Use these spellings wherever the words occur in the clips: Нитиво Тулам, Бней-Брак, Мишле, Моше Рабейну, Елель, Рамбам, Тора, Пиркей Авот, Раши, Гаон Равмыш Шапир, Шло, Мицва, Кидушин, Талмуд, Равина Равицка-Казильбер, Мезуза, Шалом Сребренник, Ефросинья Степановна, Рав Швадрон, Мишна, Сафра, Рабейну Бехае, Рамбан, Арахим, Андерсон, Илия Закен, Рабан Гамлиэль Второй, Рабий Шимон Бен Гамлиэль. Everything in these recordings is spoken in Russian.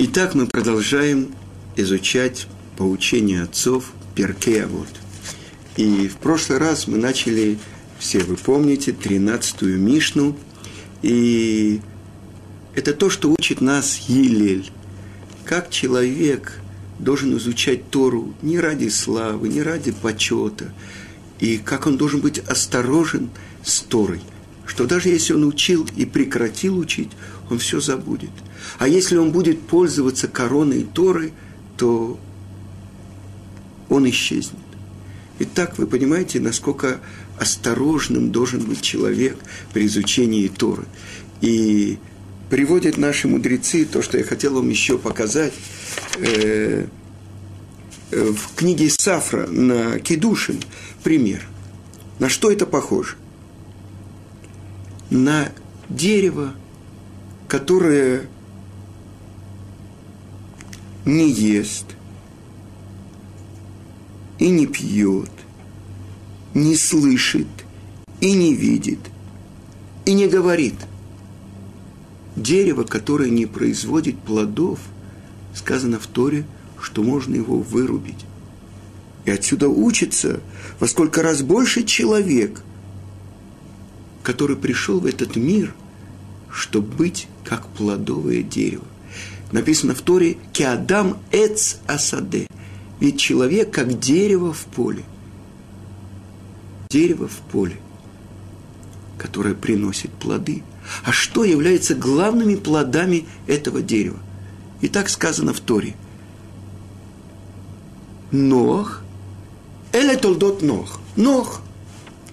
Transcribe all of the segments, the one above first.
Итак, мы продолжаем изучать поучение отцов Пиркей Авот. И в прошлый раз мы начали, все вы помните, 13-ю Мишну. И это то, что учит нас Елель. Как человек должен изучать Тору не ради славы, не ради почета. И как он должен быть осторожен с Торой. Что даже если он учил и прекратил учить, он все забудет. А если он будет пользоваться короной Торы, то он исчезнет. Итак, вы понимаете, насколько осторожным должен быть человек при изучении Торы. И приводят наши мудрецы то, что я хотел вам еще показать. В книге Сафра на Кидушин пример. На что это похоже? На дерево, которое не ест и не пьет, не слышит и не видит, и не говорит. Дерево, которое не производит плодов, сказано в Торе, что можно его вырубить. И отсюда учится, во сколько раз больше человек, который пришел в этот мир, чтобы быть как плодовое дерево. Написано в Торе «Кеадам эц асаде». Ведь человек как дерево в поле. Дерево в поле, которое приносит плоды. А что является главными плодами этого дерева? И так сказано в Торе. Нох. Эле толдот нох. Нох.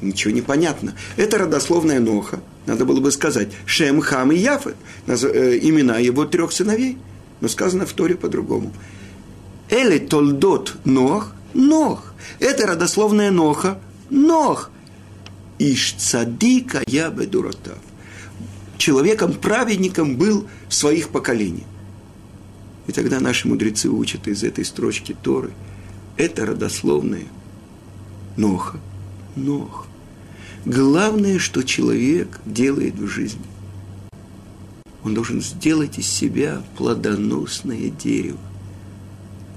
Ничего не понятно. Это родословная Ноха. Надо было бы сказать Шем, Хам и Яфет. Имена его 3 сыновей. Но сказано в Торе по-другому. Эле толдот Нох. Нох. Это родословная Ноха. Нох. Иш цадика я бедуратав. Человеком, праведником был в своих поколениях. И тогда наши мудрецы учат из этой строчки Торы. Это родословная Ноха. Нох. Главное, что человек делает в жизни. Он должен сделать из себя плодоносное дерево.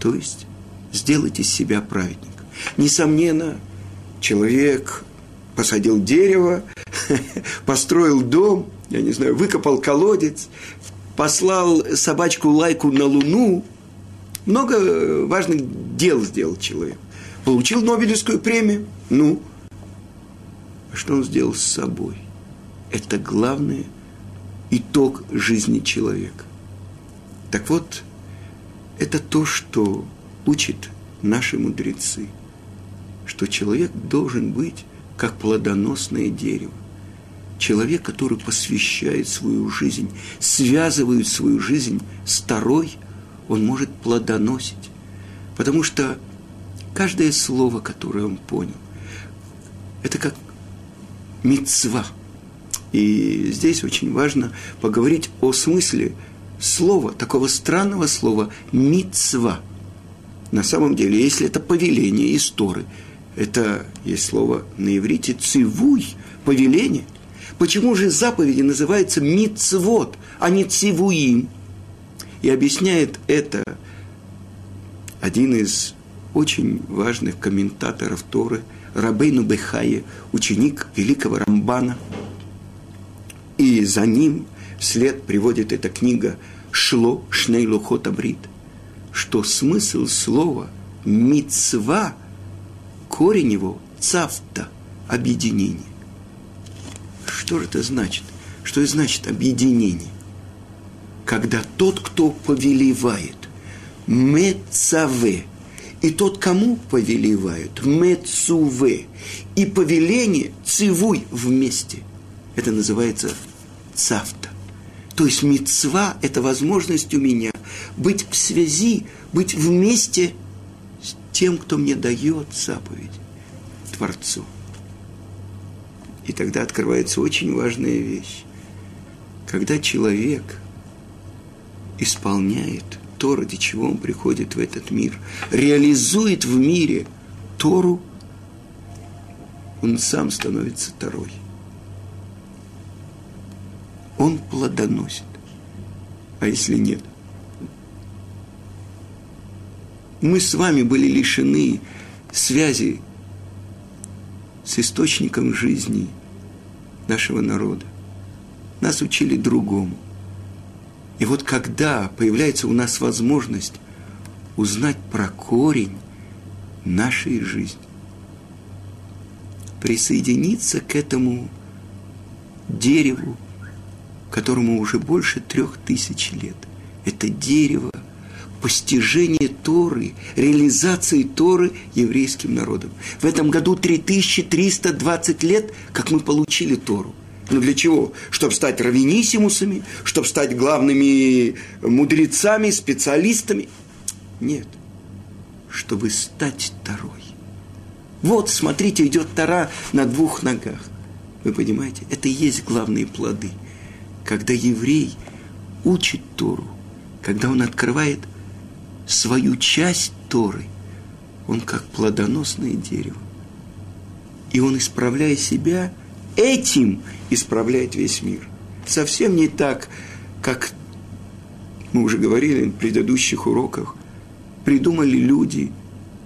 То есть, сделать из себя праведника. Несомненно, человек посадил дерево, построил дом, я не знаю, выкопал колодец, послал собачку Лайку на Луну. Много важных дел сделал человек. Получил Нобелевскую премию. Ну, что он сделал с собой? Это главный итог жизни человека. Так вот, это то, что учат наши мудрецы, что человек должен быть как плодоносное дерево. Человек, который посвящает свою жизнь, связывает свою жизнь с Торой, он может плодоносить. Потому что каждое слово, которое он понял, это как мицва. И здесь очень важно поговорить о смысле слова, такого странного слова мицва. На самом деле, если это повеление из Торы, это есть слово на иврите цивуй, повеление. Почему же заповеди называются мицвот, а не цивуим? И объясняет это один из очень важных комментаторов Торы, Рабейну Бехае, ученик великого Рамбана. И за ним вслед приводит эта книга «Шло, шней лохот абрит», что смысл слова «мицва», корень его «цавта» – объединение. Что же это значит? Что и значит объединение? Когда тот, кто повелевает, «мецаве», и тот, кому повелевают, мецуве, и повеление цивуй вместе. Это называется цавта. То есть мицва – это возможность у меня быть в связи, быть вместе с тем, кто мне дает заповедь, Творцу. И тогда открывается очень важная вещь. Когда человек исполняет то, ради чего он приходит в этот мир, реализует в мире Тору, он сам становится Торой. Он плодоносит. А если нет, мы с вами были лишены связи с источником жизни нашего народа. Нас учили другому. И вот когда появляется у нас возможность узнать про корень нашей жизни, присоединиться к этому дереву, которому уже больше 3000 лет. Это дерево постижения Торы, реализации Торы еврейским народом. В этом году 3320 лет, как мы получили Тору. Но для чего? Чтобы стать раввиниссимусами, чтобы стать главными мудрецами, специалистами? Нет. Чтобы стать Торой. Вот, смотрите, идет Тора на двух ногах. Вы понимаете? Это и есть главные плоды. Когда еврей учит Тору, когда он открывает свою часть Торы, он как плодоносное дерево. И он, исправляя себя, этим исправляет весь мир. Совсем не так, как мы уже говорили в предыдущих уроках, придумали люди,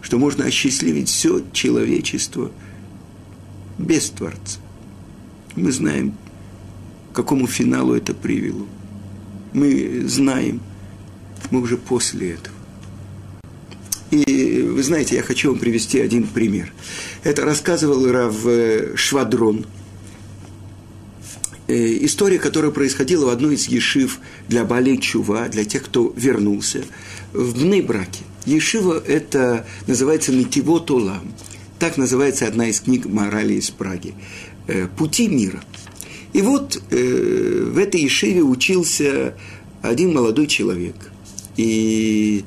что можно осчастливить все человечество без Творца. Мы знаем, к какому финалу это привело. Мы знаем, мы уже после этого. И вы знаете, я хочу вам привести один пример. Это рассказывал Рав Швадрон. История, которая происходила в одной из ешив для Баалей Чува, для тех, кто вернулся, в Бней-Браке. Ешива это называется Нитиво Тулам. Так называется одна из книг морали из Праги. «Пути мира». И вот в этой ешиве учился один молодой человек. И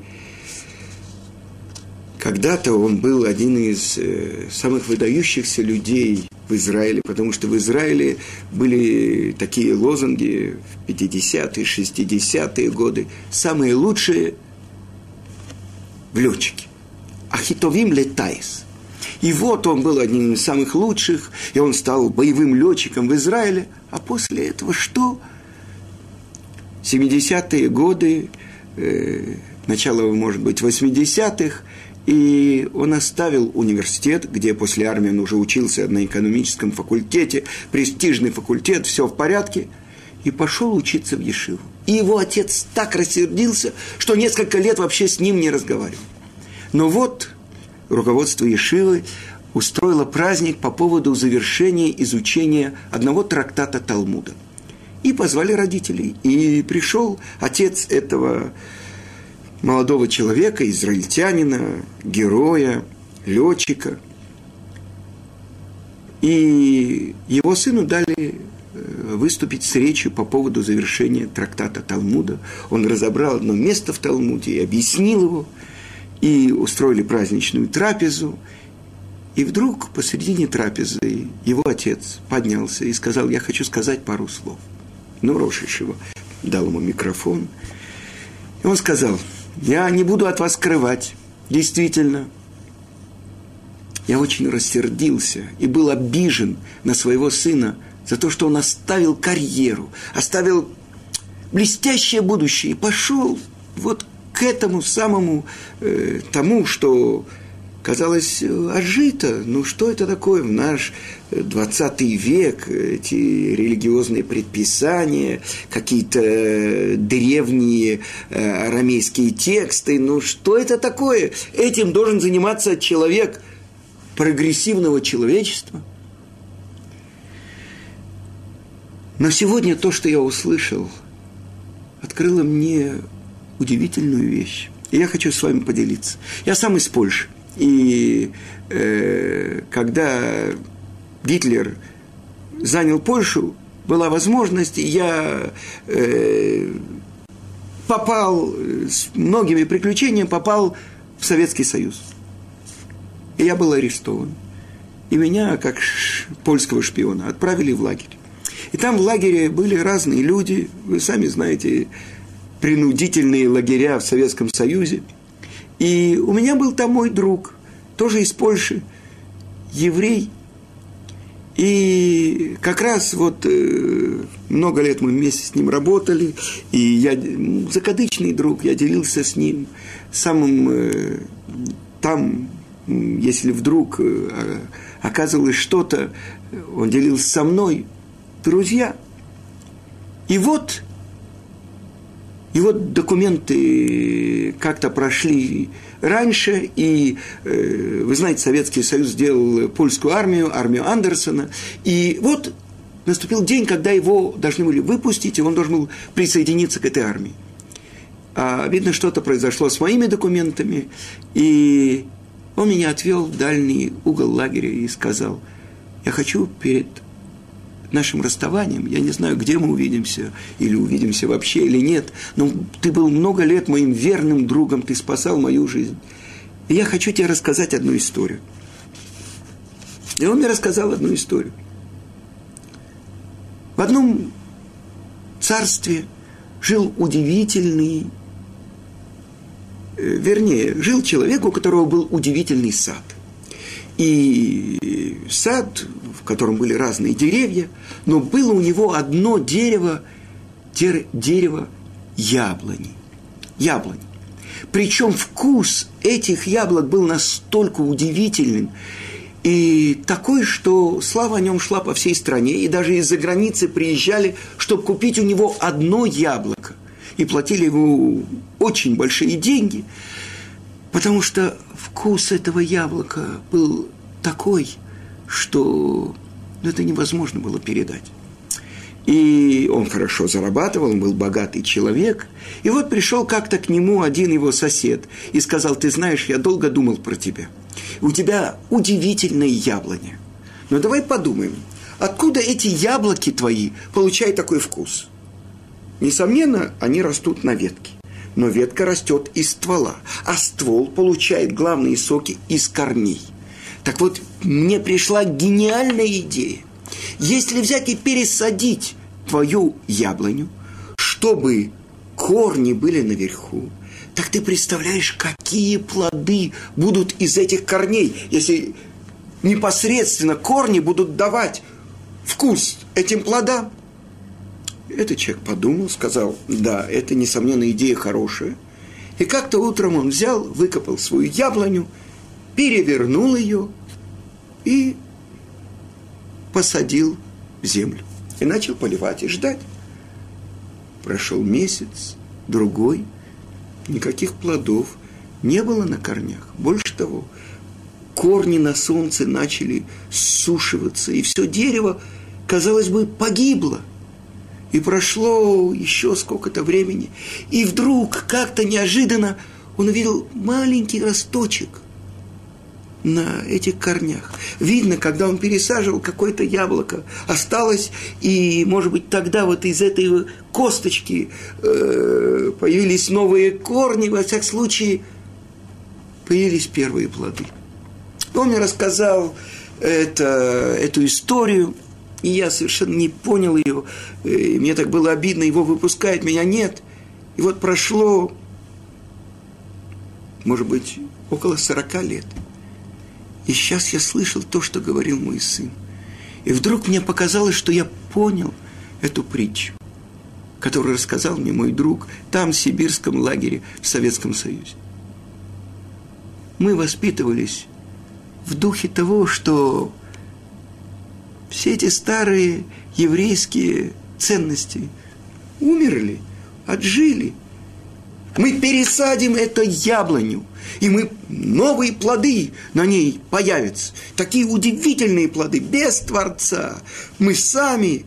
когда-то он был один из самых выдающихся людей в Израиле, потому что в Израиле были такие лозунги в 50-е, 60-е годы. Самые лучшие в летчики. Ахитовим летайс. И вот он был одним из самых лучших, и он стал боевым летчиком в Израиле. А после этого что? 70-е годы, начало, может быть, 80-х, и он оставил университет, где после армии он уже учился на экономическом факультете, престижный факультет, все в порядке, и пошел учиться в ешиву. И его отец так рассердился, что несколько лет вообще с ним не разговаривал. Но вот руководство ешивы устроило праздник по поводу завершения изучения одного трактата Талмуда. И позвали родителей. И пришел отец этого молодого человека, израильтянина, героя, летчика. И его сыну дали выступить с речью по поводу завершения трактата Талмуда. Он разобрал одно место в Талмуде и объяснил его. И устроили праздничную трапезу. И вдруг посредине трапезы его отец поднялся и сказал: «Я хочу сказать пару слов». Ну, Рош Ешива дал ему микрофон. И он сказал: «Я не буду от вас скрывать. Действительно, я очень рассердился и был обижен на своего сына за то, что он оставил карьеру, оставил блестящее будущее и пошел вот к этому самому, тому, что казалось отжито. Ну, что это такое в наш 20 век? Эти религиозные предписания, какие-то древние арамейские тексты. Ну, что это такое? Этим должен заниматься человек прогрессивного человечества». Но сегодня то, что я услышал, открыло мне удивительную вещь. И я хочу с вами поделиться. Я сам из Польши. И когда Гитлер занял Польшу, была возможность, я попал с многими приключениями, попал в Советский Союз. И я был арестован. И меня, как польского шпиона, отправили в лагерь. И там в лагере были разные люди, вы сами знаете, принудительные лагеря в Советском Союзе. И у меня был там мой друг, тоже из Польши, еврей. И как раз вот много лет мы вместе с ним работали, и я закадычный друг, я делился с ним самым там, если вдруг оказывалось что-то, он делился со мной, друзья. И вот документы как-то прошли раньше, и, вы знаете, Советский Союз сделал польскую армию, армию Андерсона, и вот наступил день, когда его должны были выпустить, и он должен был присоединиться к этой армии. А видно, что-то произошло с моими документами, и он меня отвел в дальний угол лагеря и сказал: я хочу перед нашим расставанием, я не знаю, где мы увидимся, или увидимся вообще, или нет, но ты был много лет моим верным другом, ты спасал мою жизнь. И я хочу тебе рассказать одну историю. И он мне рассказал одну историю. В одном царстве жил удивительный, вернее, жил человек, у которого был удивительный сад. И сад, в котором были разные деревья, но было у него одно дерево, дерево яблони. Яблони. Причем вкус этих яблок был настолько удивительным и такой, что слава о нем шла по всей стране, и даже из-за границы приезжали, чтобы купить у него одно яблоко. И платили ему очень большие деньги, потому что вкус этого яблока был такой, что это невозможно было передать. И он хорошо зарабатывал, он был богатый человек. И вот пришел как-то к нему один его сосед и сказал: ты знаешь, я долго думал про тебя. У тебя удивительные яблони. Но давай подумаем, откуда эти яблоки твои получают такой вкус? Несомненно, они растут на ветке. Но ветка растет из ствола, а ствол получает главные соки из корней. Так вот, мне пришла гениальная идея. Если взять и пересадить твою яблоню, чтобы корни были наверху, так ты представляешь, какие плоды будут из этих корней, если непосредственно корни будут давать вкус этим плодам. Этот человек подумал, сказал: да, это, несомненно, идея хорошая. И как-то утром он взял, выкопал свою яблоню, перевернул ее и посадил в землю. И начал поливать и ждать. Прошел месяц, другой, никаких плодов не было на корнях. Больше того, корни на солнце начали сушиваться, и все дерево, казалось бы, погибло. И прошло еще сколько-то времени. И вдруг, как-то неожиданно, он увидел маленький росточек на этих корнях. Видно, когда он пересаживал какое-то яблоко, осталось, и, может быть, тогда вот из этой косточки появились новые корни, во всяком случае, появились первые плоды. Он мне рассказал эту историю. И я совершенно не понял ее, и мне так было обидно, его выпускают, меня нет. И вот прошло, может быть, около 40 лет. И сейчас я слышал то, что говорил мой сын. И вдруг мне показалось, что я понял эту притчу, которую рассказал мне мой друг там, в сибирском лагере в Советском Союзе. Мы воспитывались в духе того, что все эти старые еврейские ценности умерли, отжили. Мы пересадим эту яблоню, и мы новые плоды на ней появятся. Такие удивительные плоды, без Творца. Мы сами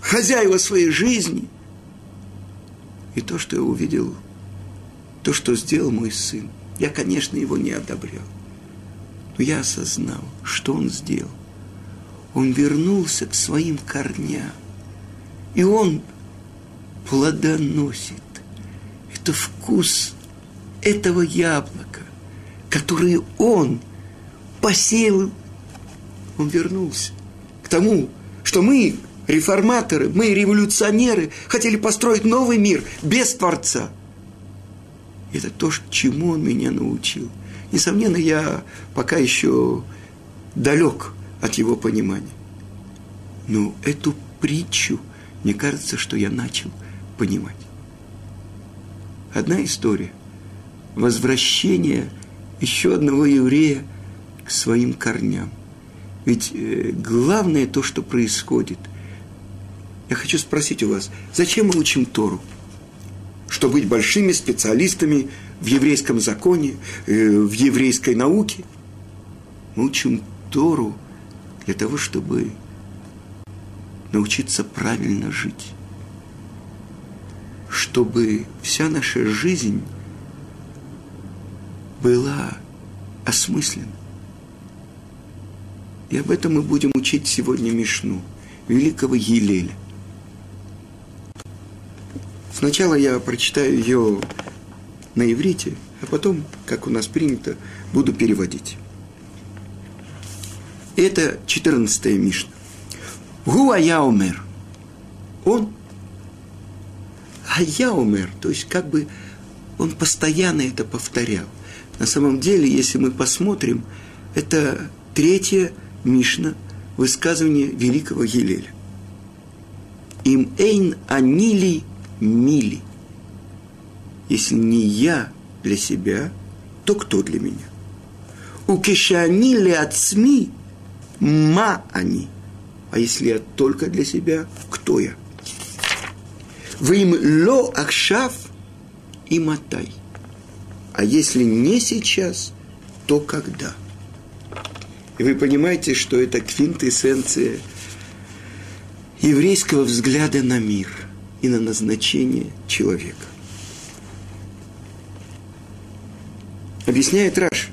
хозяева своей жизни. И то, что я увидел, то, что сделал мой сын, я, конечно, его не одобрял. Но я осознал, что он сделал. Он вернулся к своим корням, и он плодоносит. Это вкус этого яблока, который он посеял. Он вернулся к тому, что мы, реформаторы, мы, революционеры, хотели построить новый мир без Творца. Это то, чему он меня научил. Несомненно, я пока еще далек от его понимания. но эту притчу, мне кажется, что я начал понимать. Одна история. Возвращение еще одного еврея к своим корням. Ведь главное то, что происходит. Я хочу спросить у вас, зачем мы учим Тору? Чтобы быть большими специалистами в еврейском законе, в еврейской науке? Мы учим Тору для того, чтобы научиться правильно жить. Чтобы вся наша жизнь была осмыслена. И об этом мы будем учить сегодня Мишну, великого Елеля. Сначала я прочитаю ее на иврите, а потом, как у нас принято, буду переводить. Это 14-я Мишна. Гу ая умер. Он ая умер, то есть как бы он постоянно это повторял. На самом деле, если мы посмотрим, это 3-я Мишна, высказывание великого Елеля. Им эйн анили мили. Если не я для себя, то кто для меня? У кишани ли отсми ма они. А если я только для себя, кто я? Вы им ло ахшав и матай. А если не сейчас, то когда? И вы понимаете, что это квинтэссенция еврейского взгляда на мир и на назначение человека. Объясняет Раши.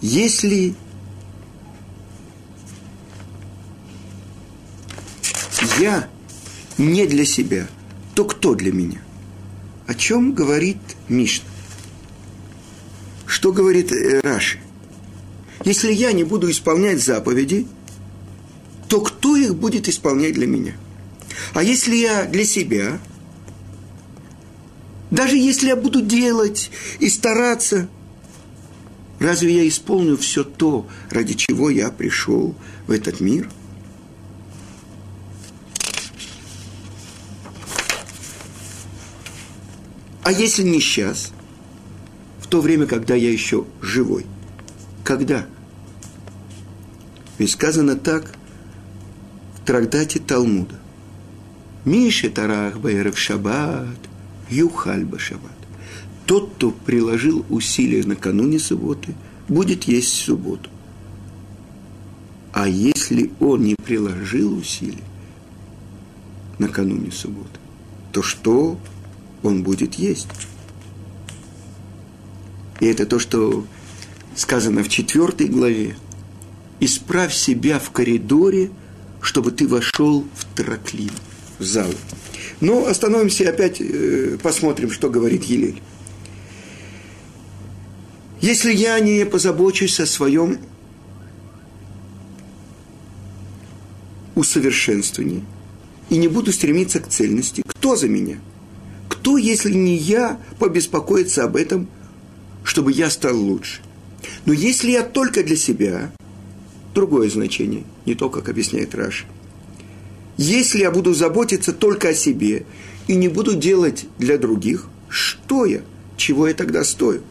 Если я не для себя, то кто для меня? О чем говорит Мишна? Что говорит Раши? Если я не буду исполнять заповеди, то кто их будет исполнять для меня? А если я для себя, даже если я буду делать и стараться, разве я исполню все то, ради чего я пришел в этот мир? А если не сейчас, в то время, когда я еще живой? Когда? Ведь сказано так в трактате Талмуда. Мише тарах баэрев шаббат, юхаль ба шаббат. Тот, кто приложил усилия накануне субботы, будет есть в субботу. А если он не приложил усилий накануне субботы, то что он будет есть? И это то, что сказано в 4 главе. Исправь себя в коридоре, чтобы ты вошел в траклин, в зал. Но остановимся и опять посмотрим, что говорит Елель. Если я не позабочусь о своем усовершенствовании и не буду стремиться к цельности, кто за меня? Кто, если не я, побеспокоится об этом, чтобы я стал лучше? Но если я только для себя, другое значение, не то, как объясняет Раши. Если я буду заботиться только о себе и не буду делать для других, что я, чего я тогда стою?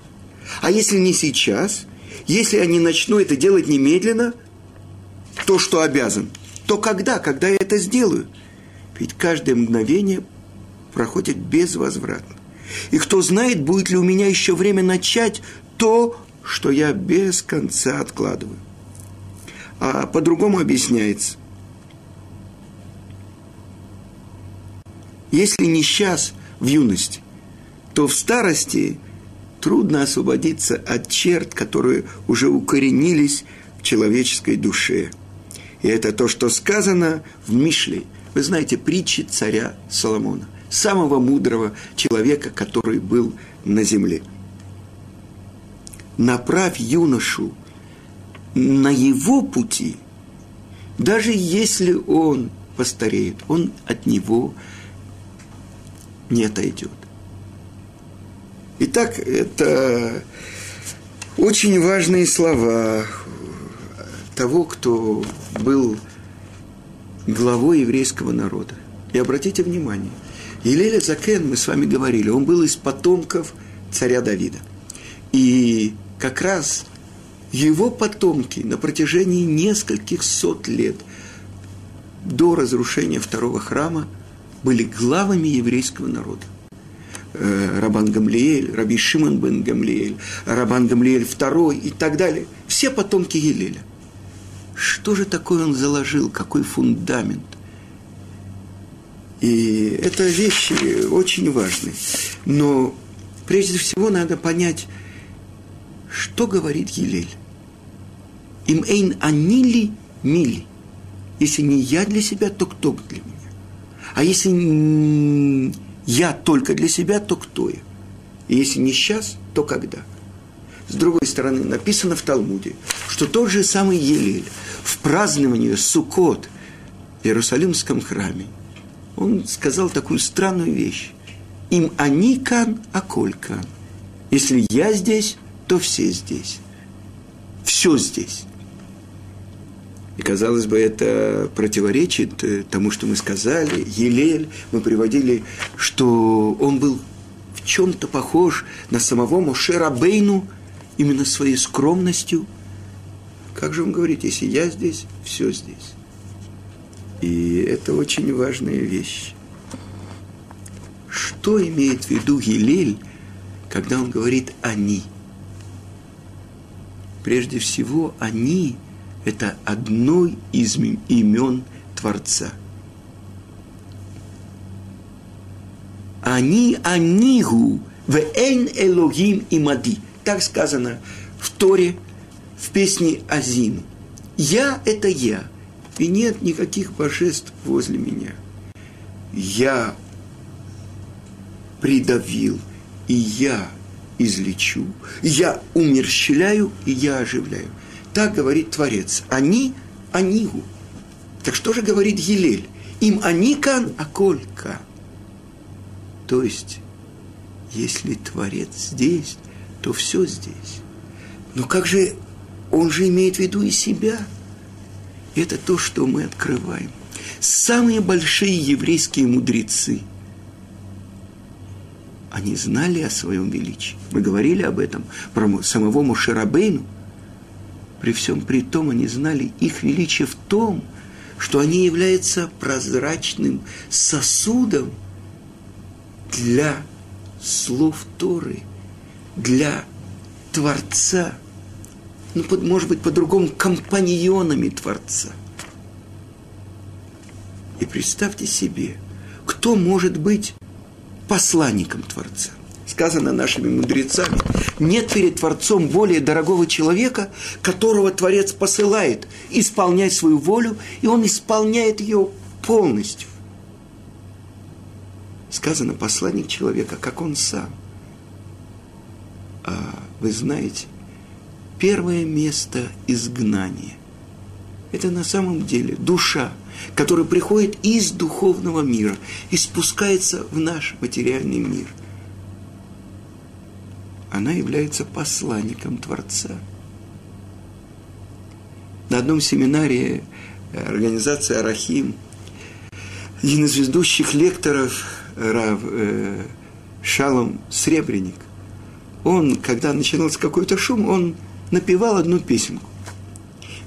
А если не сейчас, если я не начну это делать немедленно, то, что обязан, то когда я это сделаю? Ведь каждое мгновение проходит безвозвратно. И кто знает, будет ли у меня еще время начать то, что я без конца откладываю. А по-другому объясняется. Если не сейчас, в юности, то в старости трудно освободиться от черт, которые уже укоренились в человеческой душе. И это то, что сказано в Мишле. Вы знаете, притчи царя Соломона, самого мудрого человека, который был на земле. Направь юношу на его пути, даже если он постареет, он от него не отойдет. Итак, это очень важные слова. того, кто был главой еврейского народа. И обратите внимание, Илия Закен, мы с вами говорили, он был из потомков царя Давида. И как раз его потомки на протяжении нескольких сот лет до разрушения второго храма были главами еврейского народа. Рабан Гамлиэль, Рабий Шимон Бен Гамлиэль, Рабан Гамлиэль Второй и так далее. Все потомки Елеля. Что же такое он заложил, какой фундамент? И это вещи очень важные. Но прежде всего надо понять, что говорит Елель. Им эйн анили мили. Если не я для себя, то кто для меня? А если я только для себя, то кто я? И если не сейчас, то когда? С другой стороны, написано в Талмуде, что тот же самый Елель в праздновании Суккот в Иерусалимском храме он сказал такую странную вещь. Им они кан, а коль кан. Если я здесь, то все здесь. Все здесь. И, казалось бы, это противоречит тому, что мы сказали. Елель, мы приводили, что он был в чем-то похож на самого Моше Рабейну, именно своей скромностью. Как же он говорит, если я здесь, все здесь. И это очень важная вещь. Что имеет в виду Елель, когда он говорит «они»? Прежде всего, «они» – это одно из имен Творца. «Они анигу вэйн элогим имади». Так сказано в Торе, в песне Азин. «Я – это я, и нет никаких божеств возле меня. Я придавил, и я излечу, я умерщвляю, и я оживляю». Так говорит Творец. Они – анигу. Так что же говорит Елель? Им они кан, а коль кан. То есть, если Творец здесь, то все здесь. Но как же, он же имеет в виду и себя. Это то, что мы открываем. Самые большие еврейские мудрецы, они знали о своем величии. Мы говорили об этом, про самого Моше Рабейну. При всем при том, они знали их величие в том, что они являются прозрачным сосудом для слов Торы, для Творца, ну, может быть, по-другому, компаньонами Творца. И представьте себе, кто может быть посланником Творца? Сказано нашими мудрецами, нет перед Творцом более дорогого человека, которого Творец посылает исполнять свою волю, и он исполняет ее полностью. Сказано, посланник человека, как он сам. А вы знаете, первое место изгнания – это на самом деле душа, которая приходит из духовного мира и спускается в наш материальный мир. Она является посланником Творца. На одном семинаре организации «Арахим» один из ведущих лекторов, Рав Шалом Сребренник, он, когда начинался какой-то шум, он напевал одну песенку.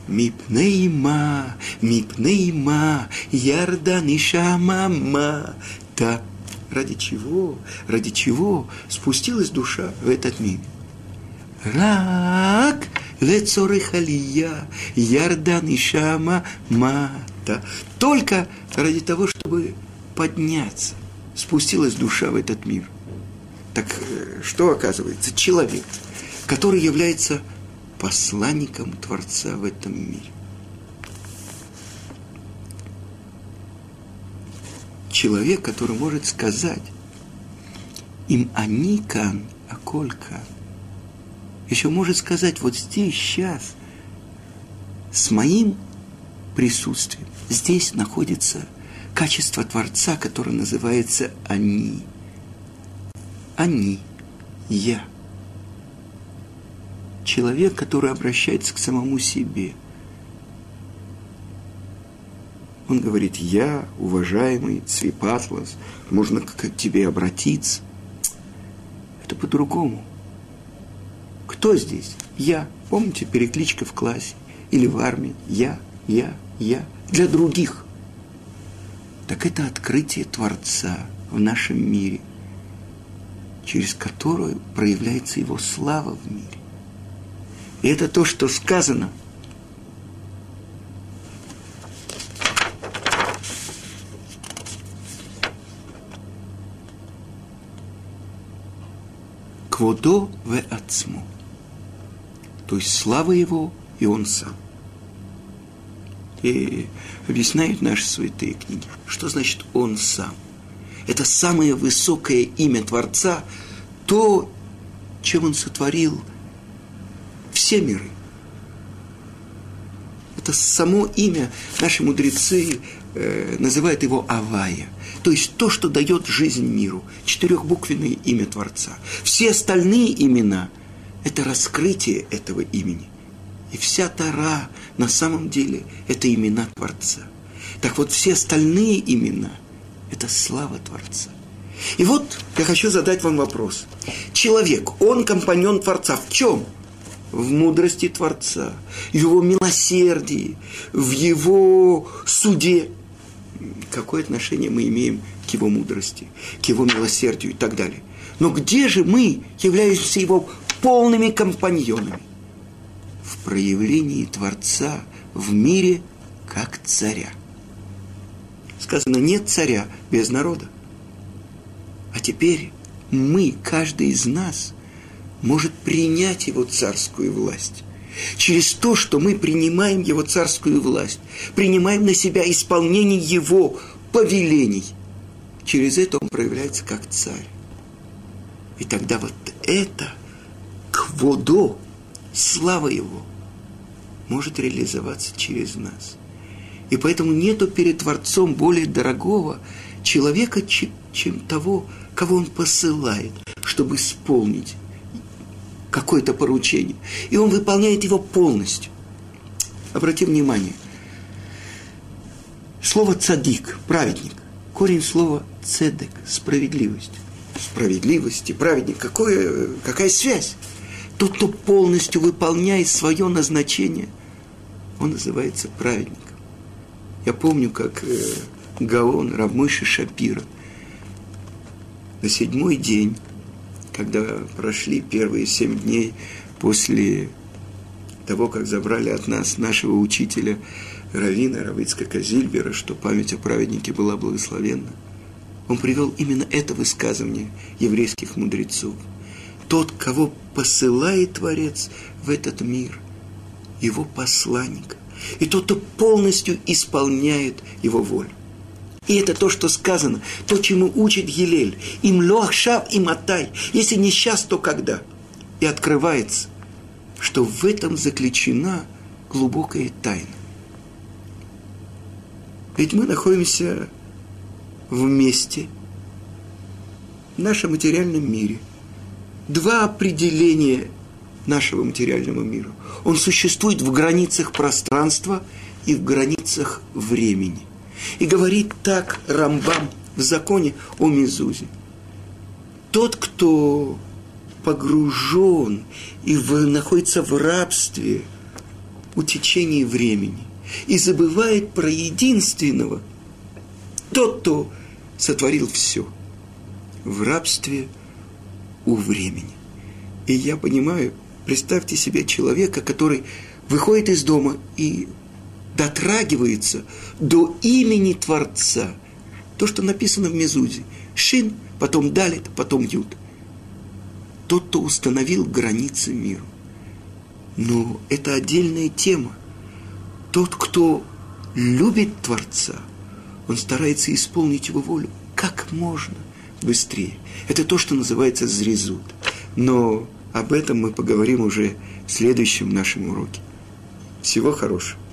Мипнейма, мипнейма, ярданиша мама. Да. Ради чего спустилась душа в этот мир? Рак лецорыхалия, ярданиша мама. Да. Только ради того, чтобы подняться, спустилась душа в этот мир. Так что оказывается? Человек, который является посланником Творца в этом мире. Человек, который может сказать им они кан, а коль кан. Еще может сказать вот здесь, сейчас, с моим присутствием. Здесь находится качество Творца, которое называется они. Они, я. Человек, который обращается к самому себе. Он говорит: я, уважаемый Цвипатлас, можно к тебе обратиться. Это по-другому. Кто здесь? Я. Помните, перекличка в классе или в армии? Я. Для других. Так это открытие Творца в нашем мире, через которую проявляется его слава в мире. И это то, что сказано. Кводо ве ацмо. То есть слава его, и он сам. И объясняют наши святые книги, что значит он сам. Это самое высокое имя Творца, то, чем он сотворил все миры. Это само имя, наши мудрецы называют его Авая, то есть то, что дает жизнь миру, четырехбуквенное имя Творца. Все остальные имена – это раскрытие этого имени. И вся Тора на самом деле – это имена Творца. Так вот, все остальные имена – это слава Творца. И вот я хочу задать вам вопрос. Человек, он компаньон Творца. В чем? В мудрости Творца, в его милосердии, в его суде. Какое отношение мы имеем к его мудрости, к его милосердию и так далее. Но где же мы являемся его полными компаньонами? В проявлении Творца в мире как царя. Сказано, нет царя без народа. А теперь мы, каждый из нас, может принять его царскую власть. Через то, что мы принимаем его царскую власть, принимаем на себя исполнение его повелений, через это он проявляется как царь. И тогда вот это кводо, слава его, может реализоваться через нас. И поэтому нету перед Творцом более дорогого человека, чем того, кого он посылает, чтобы исполнить какое-то поручение. И он выполняет его полностью. Обратим внимание. Слово «цадик», «праведник», корень слова «цедек», «справедливость». Справедливость и праведник. Какая связь? Тот, кто полностью выполняет свое назначение, он называется праведник. Я помню, как Гаон Равмыша Шапира на седьмой день, когда прошли первые 7 дней после того, как забрали от нас нашего учителя Равина Равицка-Казильбера, что память о праведнике была благословенна, он привел именно это высказывание еврейских мудрецов. Тот, кого посылает Творец в этот мир, его посланник, и тот, кто полностью исполняет его волю. И это то, что сказано, то, чему учит Елель. Им лохшав и матай. Если не сейчас, то когда? И открывается, что в этом заключена глубокая тайна. Ведь мы находимся вместе в нашем материальном мире. 2 определения нашего материального мира. Он существует в границах пространства и в границах времени. И говорит так Рамбам в законе о Мезузе. Тот, кто погружен и находится в рабстве, утечении времени, и забывает про единственного, тот, кто сотворил все, в рабстве у времени. И я понимаю, представьте себе человека, который выходит из дома и дотрагивается до имени Творца. То, что написано в Мезузе. Шин, потом Далит, потом Юд. Тот, кто установил границы мира. Но это отдельная тема. Тот, кто любит Творца, он старается исполнить его волю как можно быстрее. Это то, что называется зрезут. Но об этом мы поговорим уже в следующем нашем уроке. Всего хорошего.